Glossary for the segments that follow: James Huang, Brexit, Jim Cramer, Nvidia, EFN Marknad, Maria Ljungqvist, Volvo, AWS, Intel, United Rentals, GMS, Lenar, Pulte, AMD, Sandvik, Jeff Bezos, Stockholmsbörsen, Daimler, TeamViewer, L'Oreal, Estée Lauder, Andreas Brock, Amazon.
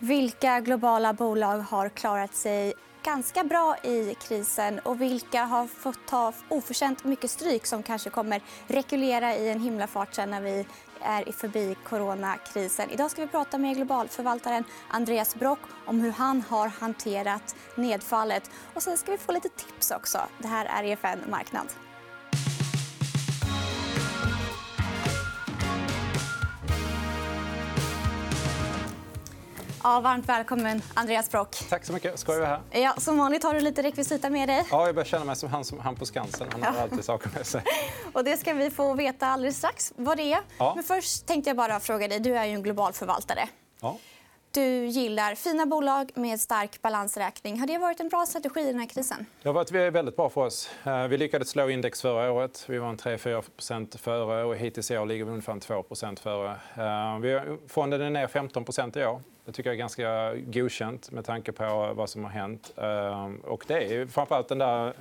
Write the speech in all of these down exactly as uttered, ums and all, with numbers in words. Vilka globala bolag har klarat sig ganska bra i krisen och vilka har fått ta oförtjänt mycket stryk som kanske kommer rekulera i en himla fart sen när vi är förbi coronakrisen. Idag ska vi prata med globalförvaltaren Andreas Brock om hur han har hanterat nedfallet. Och sen ska vi få lite tips också. Det här är E F N Marknad. Ja, varmt välkommen, Andreas Brock. Tack så mycket. Ska jag vara här? Ja, som vanligt har du lite rekvisita med dig. Ja, jag börjar känna mig som han, som han på Skansen. Han har ja. alltid saker med sig. Och det ska vi få veta alldeles strax vad det är. Ja. Men först tänkte jag bara fråga dig. Du är ju en global förvaltare. Ja. Du gillar fina bolag med stark balansräkning. Har det varit en bra strategi i den här krisen? Det har varit väldigt bra för oss. Vi lyckades slå index förra året. Vi var en tre till fyra procent före och hittills i år ligger vi ungefär två procent före. Fonden är ner femton procent i år. Det tycker jag är ganska godkänt med tanke på vad som har hänt. Och det är framförallt den där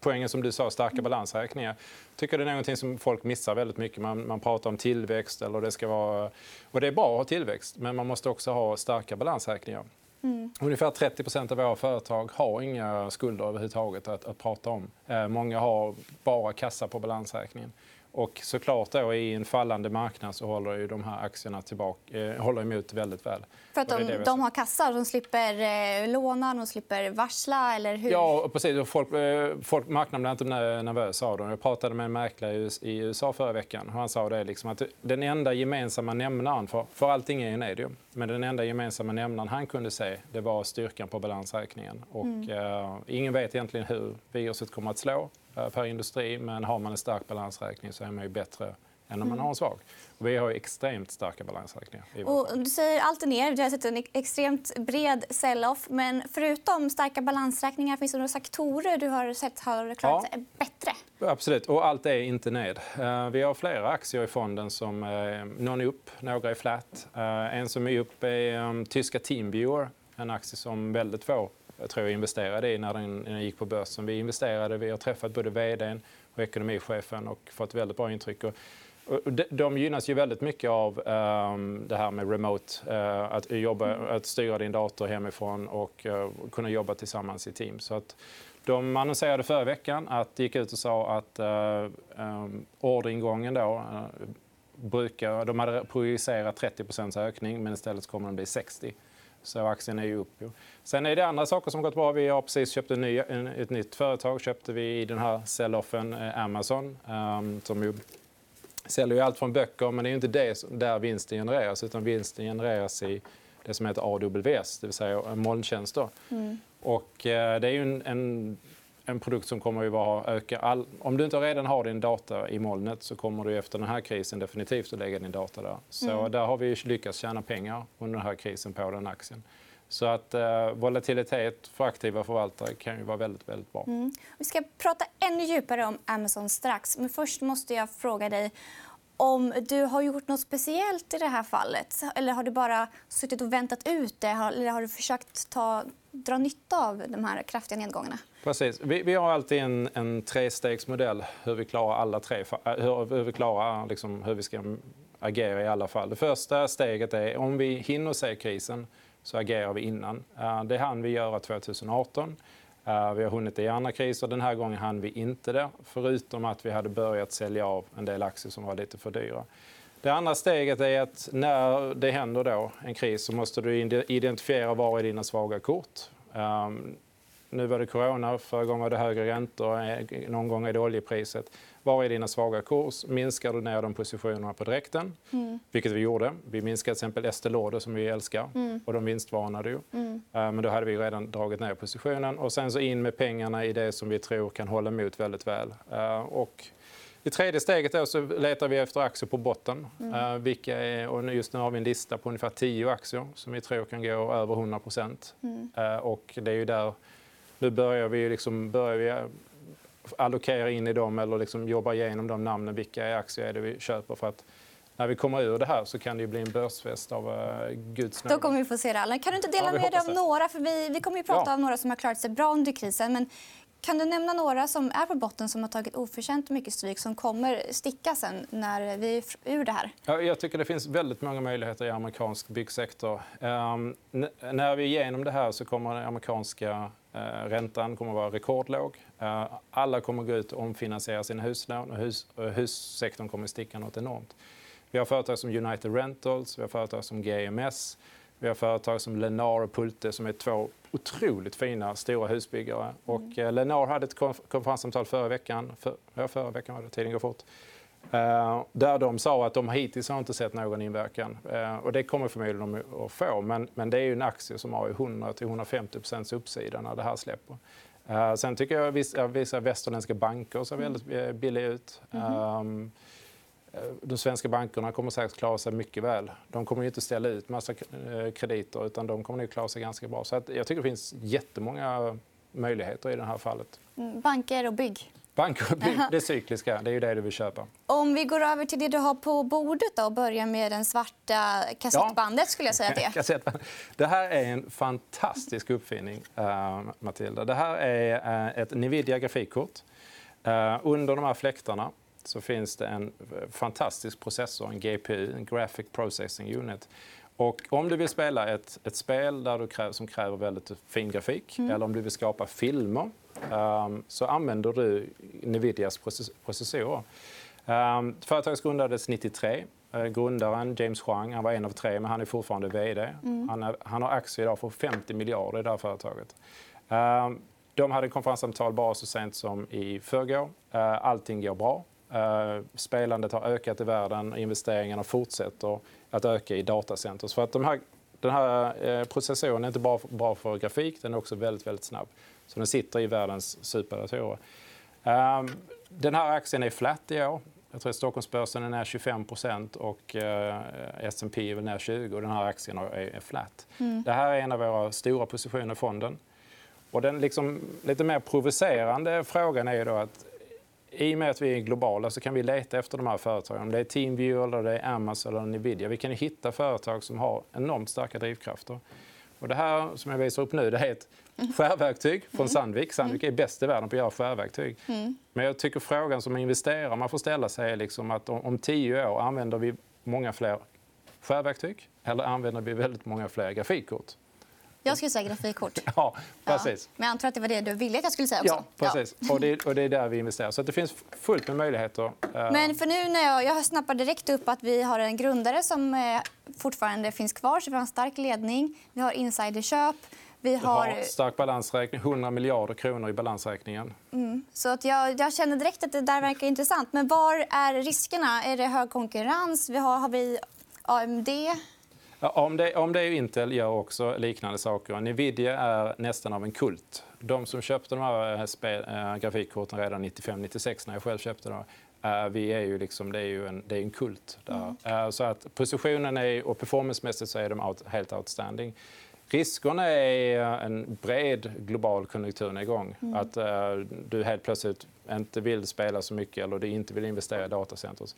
poängen som du sa, starka balansräkningar. Jag tycker det är någonting som folk missar väldigt mycket. Man, man pratar om tillväxt. Eller det ska vara... och det är bra att ha tillväxt, men man måste också ha starka balansräkningar. Mm. Ungefär trettio procent av våra företag har inga skulder överhuvudtaget att, att prata om. Eh, många har bara kassa på balansräkningen. Och såklart då, i en fallande marknad så håller ju de här aktierna tillbaka, eh, håller emot väldigt väl. För att de, de har kassa, de slipper eh, låna, de slipper varsla eller hur? Ja, precis. Folk, eh, folk, marknaden blir inte nervös av dem. Jag pratade med en mäklare i U S A förra veckan. Han sa det liksom att den enda gemensamma nämnaren för, för allting är ju medium. Men den enda gemensamma nämnaren han kunde se det var styrkan på balansräkningen. Och, mm. eh, ingen vet egentligen hur viruset kommer att slå per industri, men har man en stark balansräkning så är man ju bättre än om man har en svag. Och vi har extremt starka balansräkningar. Och du säger alltid ner. Du har sett en extremt bred sell-off. Men förutom starka balansräkningar finns det några sektorer du har sett har klarat sig ja. bättre? Absolut. Och allt är inte ned. Vi har flera aktier i fonden som någon är upp, några är flat. En som är upp är tyska TeamViewer, en aktie som väldigt få jag tror jag investerade i när den gick på börsen. Vi investerade, vi har träffat både vdn och ekonomichefen och fått väldigt bra intryck. De gynnas ju väldigt mycket av det här med remote, att, jobba, att styra din dator hemifrån och kunna jobba tillsammans i team. Så att de annonserade förra veckan att gick ut och sa att orderingången då brukar, de hade projicerat trettio procents ökning men istället kommer den bli sextio. Så aktien är ju upp. Sen är det andra saker som gått bra. Vi har precis köpt en ny, en, ett nytt företag. Köpte vi i den här sell-offen eh, Amazon. Um, som ju säljer ju allt från böcker. Men det är ju inte det som, där vinsten genereras. Utan vinsten genereras i det som heter A W S. Det vill säga molntjänster. Mm. Och, eh, det är ju en, en, en produkt som kommer ju bara att öka. All... Om du inte redan har din data i molnet så kommer du efter den här krisen definitivt att lägga din data där. Så mm. där har vi lyckats tjäna pengar under den här krisen på den aktien. Så att eh, volatilitet för aktiva förvaltare kan ju vara väldigt, väldigt bra. Mm. Vi ska prata ännu djupare om Amazon strax. Men först måste jag fråga dig om du har gjort något speciellt i det här fallet. Eller har du bara suttit och väntat ut det? Eller har du försökt ta, dra nytta av de här kraftiga nedgångarna? Precis. Vi, vi har alltid en, en trestegsmodell hur vi klarar alla tre, hur, hur vi klarar liksom, hur vi ska agera i alla fall. Det första steget är om vi hinner se krisen så agerar vi innan. Det hann vi göra tjugoarton. Vi har hunnit i andra kriser. Den här gången hann vi inte det. Förutom att vi hade börjat sälja av en del aktier som var lite för dyra. Det andra steget är att när det händer då en kris så måste du identifiera var är dina svaga kort. Nu var det corona, förra gången var det högre räntor, någon gång är det oljepriset. Var är dina svaga kurs? Minskar du ner de positionerna på direkten? Mm. Vilket vi gjorde. Vi minskade till exempel Estée Lauder som vi älskar. Mm. Och de vinstvarnade ju. Mm. Men då hade vi redan dragit ner positionen. Och sen så in med pengarna i det som vi tror kan hålla emot väldigt väl. Och i tredje steget då så letar vi efter aktier på botten. Mm. Vilka är, och just nu har vi en lista på ungefär tio aktier som vi tror kan gå över hundra procent. Mm. Och det är ju där... Nu börjar vi, liksom, börjar vi allokera in i dem eller liksom jobba igenom de namnen. Vilka aktier är det vi köper? För att när vi kommer ur det här så kan det ju bli en börsfest av uh, Guds nåd. Då kommer vi få se det alla. Kan du inte dela ja, med dig av några? För vi, vi kommer ju prata ja. om några som har klarat sig bra under krisen. Men Kan du nämna några som är på botten som har tagit oförtjänt mycket stryk som kommer sticka sen när vi är ur det här? Ja, jag tycker det finns väldigt många möjligheter i amerikansk byggsektor. Ehm, när vi är igenom det här så kommer den amerikanska eh, räntan kommer vara rekordlåg. Ehm, alla kommer gå ut och omfinansiera sina huslån och hus, hussektorn kommer sticka något enormt. Vi har företag som United Rentals, vi har företag som G M S. Vi har företag som Lenar och Pulte som är två otroligt fina stora husbyggare. Och Lenar hade ett konferenssamtal förra veckan, för, ja, förra veckan var det, tiden går fort, eh, där de sa att de hittills har inte sett någon inverkan. Eh, och det kommer förmodligen de att få, men, men det är ju en aktie som har hundra till hundrafemtio procent uppsida när det här släpper. Eh, sen tycker jag att vissa, vissa västerländska banker ser väldigt billiga ut. Mm-hmm. De svenska bankerna kommer säkert klara sig mycket väl. De kommer inte ställa ut massa krediter utan de kommer nog klara sig ganska bra. Så att jag tycker det finns jättemånga möjligheter i det här fallet. Banker och bygg. Banker och bygg, det är cykliska, det är ju det du vill köpa. Om vi går över till det du har på bordet då, och börjar med den svarta kassettbandet, ja. Skulle jag säga det. Kassettband. Det här är en fantastisk uppfinning, Matilda. Det här är ett Nvidia-grafikkort. Under de här fläktarna så finns det en fantastisk processor, en G P U, en Graphic Processing Unit. Och om du vill spela ett, ett spel där du kräver, som kräver väldigt fin grafik, mm. eller om du vill skapa filmer, um, så använder du Nvidias process- processorer. Um, företaget grundades nittiotre. Uh, grundaren James Huang, han var en av tre, men han är fortfarande vd. Mm. Han, är, han har aktier idag för femtio miljarder i det här företaget. Um, de hade konferenssamtal bara så sent som i förrgår. Uh, allting går bra. Uh, spelandet har ökat i världen och investeringarna fortsätter att öka i datacenters. För att de här, den här eh, processoren är inte bara för, bra för grafik, den är också väldigt, väldigt snabb. Så den sitter i världens superdatorer. Uh, den här aktien är flat i år. Jag tror att Stockholmsbörsen är ner tjugofem procent och eh, S and P är väl ner tjugo procent och den här aktien är, är flat. Mm. Det här är en av våra stora positioner i fonden. Och den liksom, lite mer provocerande frågan är då att i och med att vi är globala så kan vi leta efter de här företagen. Om det är TeamViewer, eller det är Amazon eller Nvidia. Vi kan hitta företag som har enormt starka drivkrafter. Och det här som jag visar upp nu, det är ett skärverktyg från Sandvik. Sandvik är bäst i världen på att göra skärverktyg. Men jag tycker frågan som investerare man får ställa sig är liksom att om tio år använder vi många fler skärverktyg eller använder vi väldigt många fler grafikkort. Jag skulle säga grafikkort. Ja, precis. Ja. Men jag antar att det var det du ville att jag skulle säga också. Ja, precis. Ja. Och, det är, och det är där vi investerar. Så att det finns fullt med möjligheter. Men för nu när jag, jag snappar direkt upp att vi har en grundare som eh, fortfarande finns kvar. Så vi har en stark ledning. Vi har insiderköp. Vi har... har stark balansräkning. hundra miljarder kronor i balansräkningen. Mm. Så att jag, jag känner direkt att det där verkar intressant. Men var är riskerna? Är det hög konkurrens? Vi har, har vi A M D? Ja, om det, om det är Intel gör också liknande saker. Nvidia är nästan av en kult. De som köpte de här spel, äh, grafikkorten redan nittiofem nittiosex när jag själv köpte dem, äh, vi är ju liksom, det är ju en, det är en kult. Där. Mm. Äh, så att positionen är, och performancemässigt så är de out, helt outstanding. Riskerna är en bred global konjunkturnedgång. Mm. Att äh, du helt plötsligt inte vill spela så mycket eller du inte vill investera i datacenters.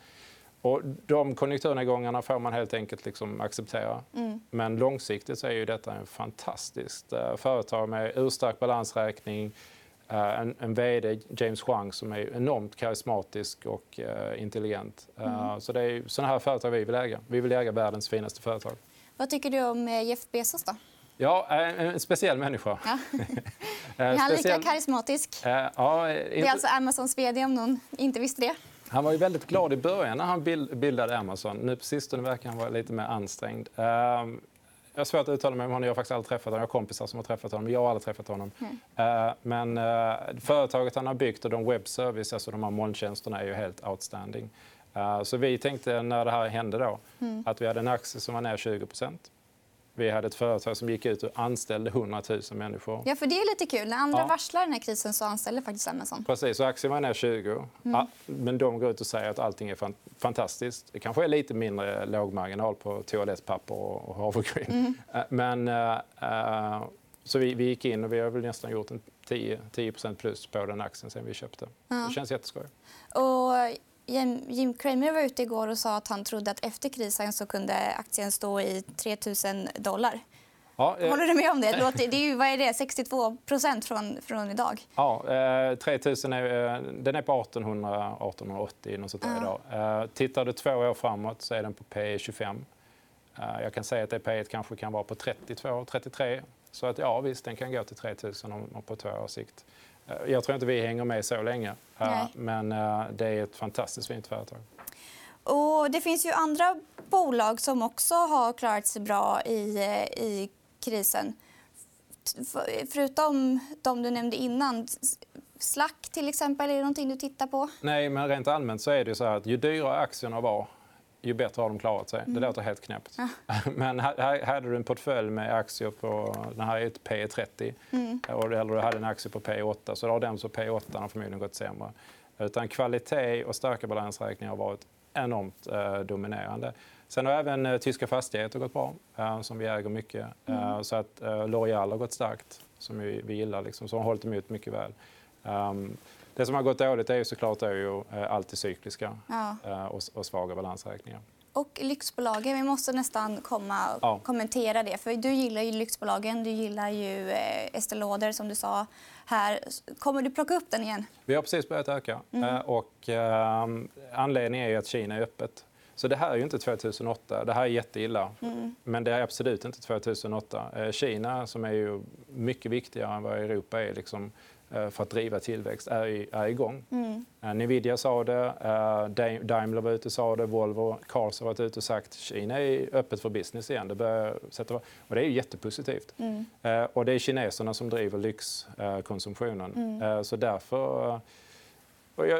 Och de konjunkturnedgångarna får man helt enkelt liksom acceptera. Mm. Men långsiktigt så är ju detta en fantastiskt eh, företag med urstark balansräkning. Eh, en, en vd, James Huang, som är enormt karismatisk och eh, intelligent. Mm. Eh, så det är sådana här företag vi vill äga. Vi vill äga världens finaste företag. Vad tycker du om Jeff Bezos då? Ja, en speciell människa. Ja. Är han lika karismatisk? Eh, ja, inte... Det är alltså Amazons vd om någon inte visste det. Han var ju väldigt glad i början när han bildade Amazon. Nu på sistone verkar han vara lite mer ansträngd. Jag har svårt att uttala mig om honom. Jag har faktiskt aldrig träffat honom. Jag har kompisar som har träffat honom. Jag har aldrig träffat honom. Mm. Men företaget han har byggt och de webbservice, alltså de här molntjänsterna, är ju helt outstanding. Så vi tänkte när det här hände då att vi hade en aktie som var ner tjugo procent. Vi hade ett företag som gick ut och anställde hundratusen människor. Ja, för det är lite kul. När andra ja. varslar den här krisen så anställer faktiskt Amazon. Precis, så aktien var ner tjugo. Mm. Ja, men de går ut och säger att allting är fan- fantastiskt. Det kanske är lite mindre lågmarginal på toalettpapper och havregryn. Mm. Men äh, så vi, vi gick in och vi har väl nästan gjort en tio procent plus på den aktien sen vi köpte. Ja. Det känns jätteskoj. Och... Jim Cramer var ute igår och sa att han trodde att efter krisen så kunde aktien stå i tre tusen dollar. Ja, eh... Håller du med om det? Det låter, det är ju, vad är det? sextiotvå procent från, från idag. Ja, eh, tre tusen är, den är på artonhundra, artonhundraåttio något sånt där idag. Eh, tittar du två år framåt så är den på P E tjugofem. Eh, jag kan säga att det P E kanske kan vara på trettiotvå, trettiotre. Så att, ja, visst, den kan gå till tre tusen på två års sikt. Eh, jag tror inte vi hänger med så länge. Eh, men eh, det är ett fantastiskt fint företag. Och det finns ju andra bolag som också har klarat sig bra i, i krisen. Förutom de du nämnde innan. Slack till exempel, är det någonting du tittar på? Nej, men rent allmänt så är det så här att ju dyrare aktierna var, ju bättre har de klarat sig. Mm. Det låter helt knäppt. Ja. Men här hade du en portfölj med aktier på... Den här är ett P E trettio. Mm. Eller du hade en aktie på P E åtta. Så då har den så P E åtta har förmodligen gått sämre. Utan kvalitet och starka balansräkningar har varit enormt eh, dominerande. Sen har även eh, tyska fastigheter gått bra, eh, som vi äger mycket. Eh, så att eh, L'Oreal har gått starkt, som vi, vi gillar. Liksom, som har hållit emot mycket väl. Um, det som har gått dåligt är ju såklart är ju, eh, alltid cykliska ja. eh, och, och svaga balansräkningar. Och lyxbolagen, vi måste nästan komma ja. kommentera det. För du gillar ju lyxbolagen, du gillar ju eh, Estée Lauder som du sa här. Kommer du plocka upp den igen? Vi har precis börjat öka. Mm. Eh, och, eh, anledningen är ju att Kina är öppet. Så det här är ju inte tjugohundraåtta. Det här är jätteilla. Mm. Men det är absolut inte tjugohundraåtta. Eh, Kina, som är ju mycket viktigare än vad Europa är liksom, eh, för att driva tillväxt, är, i, är igång. Mm. Eh, Nvidia sa det, eh, Daimler var ute och sa det, Volvo, Cars har varit ute och sagt Kina är öppet för business igen. Det, bör sätta... och det är ju jättepositivt. Mm. Eh, och det är kineserna som driver lyxkonsumtionen. Mm. Eh, så därför...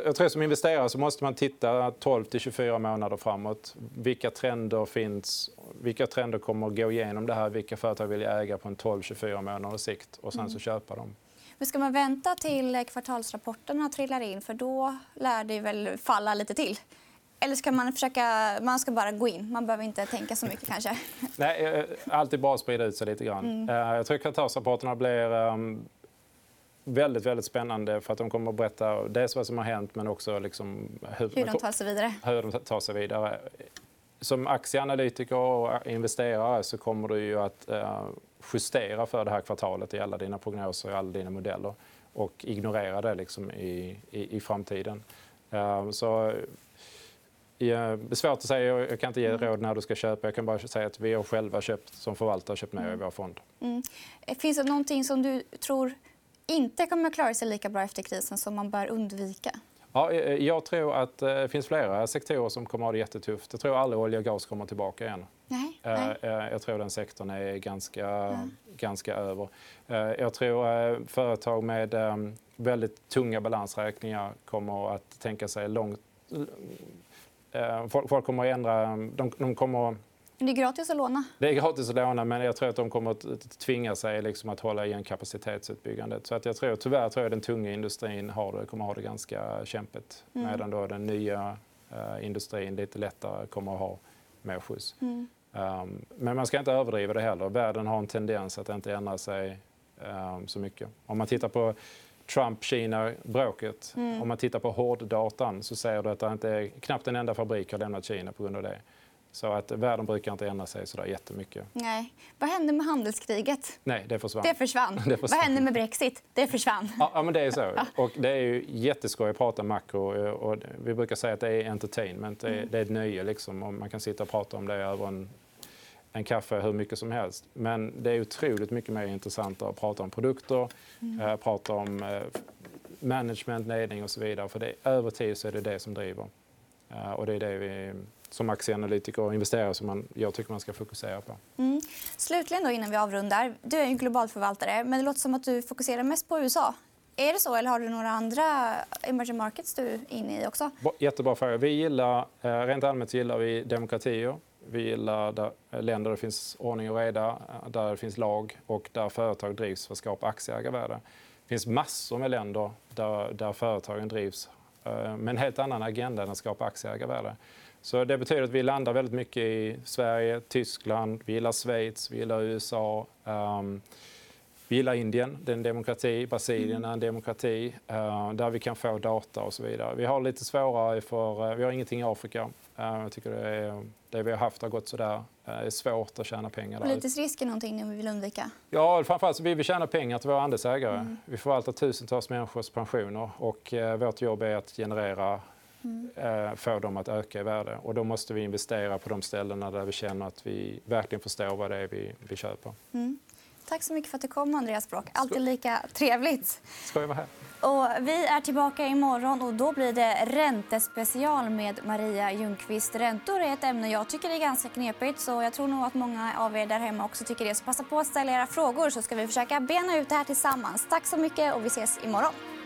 Jag tror som investerare så måste man titta tolv till tjugofyra månader framåt. Vilka trender finns? Vilka trender kommer att gå igenom det här? Vilka företag vill jag äga på en tolv till tjugofyra månaders sikt och sen så köpa dem? Men ska man vänta till kvartalsrapporterna trillar in, för då lär det väl falla lite till. Eller ska man försöka, man ska bara gå in. Man behöver inte tänka så mycket kanske. Nej, alltid bara sprida ut sig lite grann. Mm. Jag tror kvartalsrapporterna blir Väldigt, väldigt spännande för att de kommer att berätta dels vad som har hänt men också liksom hur, hur de tar sig vidare. Hur de tar sig vidare. Som aktieanalytiker och investerare så kommer du ju att justera för det här kvartalet i alla dina prognoser och alla dina modeller och ignorera det liksom i, i, i framtiden. Så det är svårt att säga. Jag kan inte ge råd när du ska köpa. Jag kan bara säga att vi har själva köpt som förvaltare köpt med i vår fond. Mm. Finns det någonting som du tror inte kommer klara sig lika bra efter krisen som man bör undvika? Ja, jag tror att det finns flera sektorer som kommer att ha det jättetufft. Jag tror aldrig olja och gas kommer tillbaka igen. Nej, nej. Jag tror den sektorn är ganska, ja. ganska över. Jag tror företag med väldigt tunga balansräkningar kommer att tänka sig långt... Folk kommer att ändra... De kommer... Det är gratis att låna. Det är gratis att låna, men jag tror att de kommer att tvinga sig liksom att hålla igen kapacitetsutbyggandet. Så att jag tror, tyvärr tror jag att den tunga industrin har det, kommer att ha det ganska kämpigt. Mm. Medan då den nya eh, industrin lite lättare kommer att ha mer skjuts. Mm. Um, men man ska inte överdriva det heller. Världen har en tendens att inte ändra sig um, så mycket. Om man tittar på Trump-Kina-bråket, mm. om man tittar på hårddatan så säger du att det inte är, knappt en enda fabrik har lämnat Kina på grund av det. Så att världen brukar inte ändra sig så där jättemycket. Nej. Vad hände med handelskriget? Nej, det försvann. Det försvann. Det försvann. Vad hände med Brexit? Det försvann. Ja, men det är så. Och det är ju jätteskoj att prata makro. Och vi brukar säga att det är entertainment. Det är, det är ett nöje. Liksom. Och man kan sitta och prata om det över en, en kaffe hur mycket som helst. Men det är otroligt mycket mer intressant att prata om produkter, mm. äh, prata om äh, management, ledning och så vidare. För det, över tid så är det det som driver. Äh, och det är det vi... som aktieanalytiker och investerare som man, jag tycker man ska fokusera på. Mm. Slutligen då, innan vi avrundar. Du är en global förvaltare, men det låter som att du fokuserar mest på U S A. Är det så, eller har du några andra emerging markets du är inne i också? Jättebra fråga. Vi gillar, rent allmänt gillar vi demokratier. Vi gillar där länder där det finns ordning och reda, där det finns lag och där företag drivs för att skapa aktieägarvärde. Det finns massor med länder där, där företagen drivs med en helt annan agenda än att skapa aktieägarvärde. Så det betyder att vi landar väldigt mycket i Sverige, Tyskland, vi gillar Schweiz, vi gillar U S A. Um, Vi gillar Indien, det är en demokrati. Brasilien är en demokrati där vi kan få data och så vidare. Vi har lite svårare för... Vi har ingenting i Afrika. Jag tycker det, är, det vi har haft har gått sådär. Det är svårt att tjäna pengar där. Politisk risk är någonting vi vill undvika? Ja, framförallt vill vi tjäna pengar till våra andelsägare. Mm. Vi förvaltar tusentals människors pensioner. Och vårt jobb är att generera... Mm. Få dem att öka i värde. Och då måste vi investera på de ställena där vi känner att vi verkligen förstår vad det är vi, vi köper. Mm. Tack så mycket för att du kom, Andreas Brock. Alltid lika trevligt. Ska jag vara här. Och vi är tillbaka imorgon och då blir det räntespecial med Maria Ljungqvist. Räntor är ett ämne jag tycker är ganska knepigt, så jag tror nog att många av er där hemma också tycker det. Så passa på att ställa era frågor så ska vi försöka bena ut det här tillsammans. Tack så mycket och vi ses imorgon.